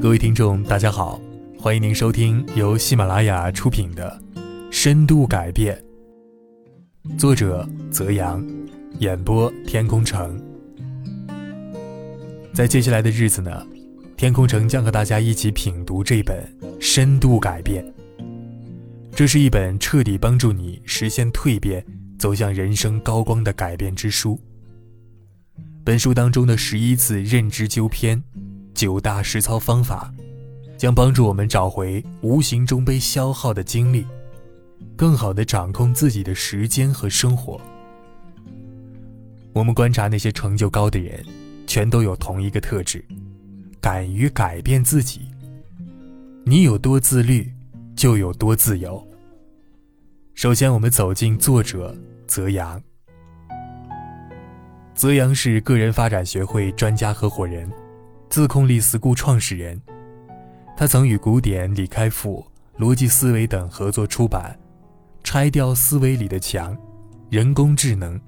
各位听众大家好，欢迎您收听由喜马拉雅出品的深度改变，作者泽阳，演播天空城。在接下来的日子呢，天空城将和大家一起品读这本深度改变。这是一本彻底帮助你实现蜕变，走向人生高光的改变之书。本书当中的11次认知纠偏、9大实操方法，将帮助我们找回无形中被消耗的精力，更好地掌控自己的时间和生活。我们观察那些成就高的人，全都有同一个特质，敢于改变自己。你有多自律，就有多自由。首先，我们走进作者泽阳。泽阳是个人发展学会专家合伙人，自控力思故创始人。他曾与古典、李开复、逻辑思维等合作出版拆掉思维里的墙、人工智能、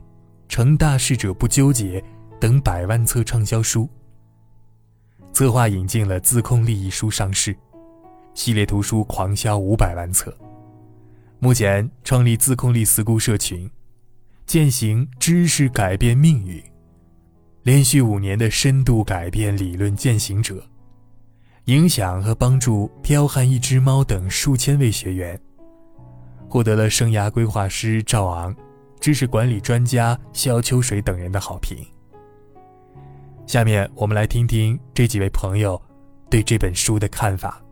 成大事者不纠结等100万册畅销书，策划引进了《自控力》一书上市，系列图书狂销500万册。目前创立自控力思故社群，践行知识改变命运，连续5年的深度改变理论践行者，影响和帮助彪悍一只猫等数千位学员，获得了生涯规划师赵昂、知识管理专家肖秋水等人的好评。下面我们来听听这几位朋友对这本书的看法，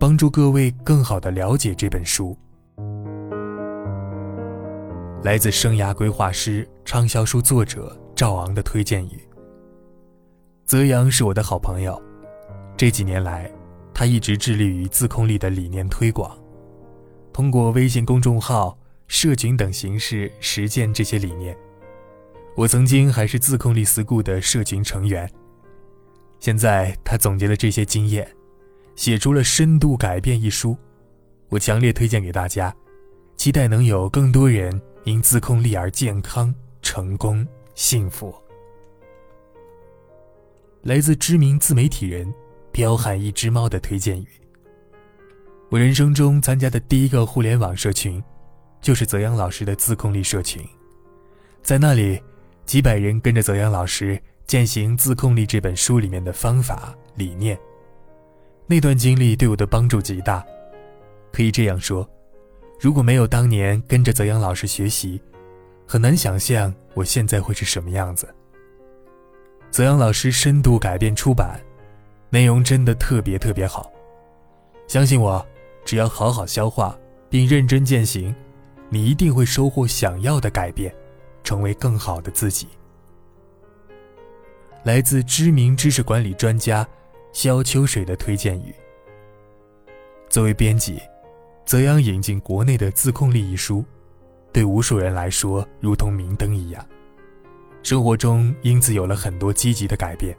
帮助各位更好地了解这本书。来自生涯规划师、畅销书作者赵昂的推荐语：泽阳是我的好朋友，这几年来，他一直致力于自控力的理念推广，通过微信公众号、社群等形式实践这些理念。我曾经还是自控力思故的社群成员，现在他总结了这些经验，写出了《深度改变》一书，我强烈推荐给大家，期待能有更多人因自控力而健康、成功、幸福。来自知名自媒体人彪悍一只猫的推荐语：我人生中参加的第一个互联网社群，就是泽阳老师的自控力社群。在那里，几百人跟着泽阳老师践行《自控力》这本书里面的方法理念。那段经历对我的帮助极大，可以这样说，如果没有当年跟着泽阳老师学习，很难想象我现在会是什么样子。泽阳老师《深度改变》出版，内容真的特别特别好，相信我，只要好好消化并认真践行，你一定会收获想要的改变，成为更好的自己。来自知名知识管理专家肖秋水的推荐语：作为编辑，泽阳引进国内的《自控力》一书，对无数人来说如同明灯一样，生活中因此有了很多积极的改变。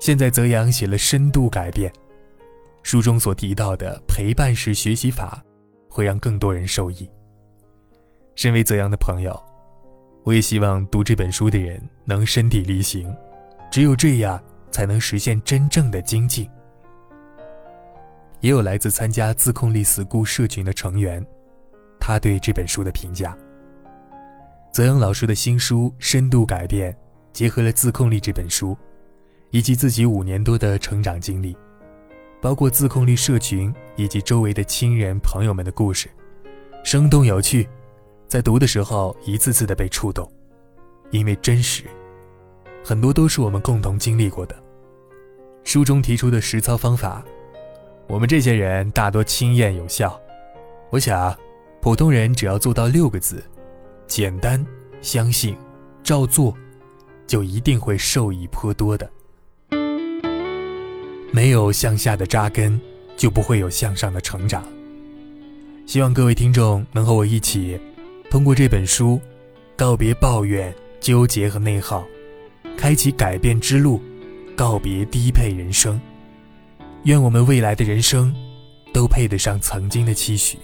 现在泽阳写了《深度改变》，书中所提到的陪伴式学习法会让更多人受益。身为泽阳的朋友，我也希望读这本书的人能身体力行，只有这样才能实现真正的精进。也有来自参加自控力思故社群的成员，他对这本书的评价：泽阳老师的新书《深度改变》结合了《自控力》这本书，以及自己5年多的成长经历，包括自控力社群以及周围的亲人朋友们的故事，生动有趣，在读的时候一次次的被触动，因为真实，很多都是我们共同经历过的。书中提出的实操方法，我们这些人大多亲验有效。我想，普通人只要做到6个字：简单、相信、照做，就一定会受益颇多的。没有向下的扎根，就不会有向上的成长。希望各位听众能和我一起，通过这本书，告别抱怨、纠结和内耗，开启改变之路，告别低配人生。愿我们未来的人生，都配得上曾经的期许。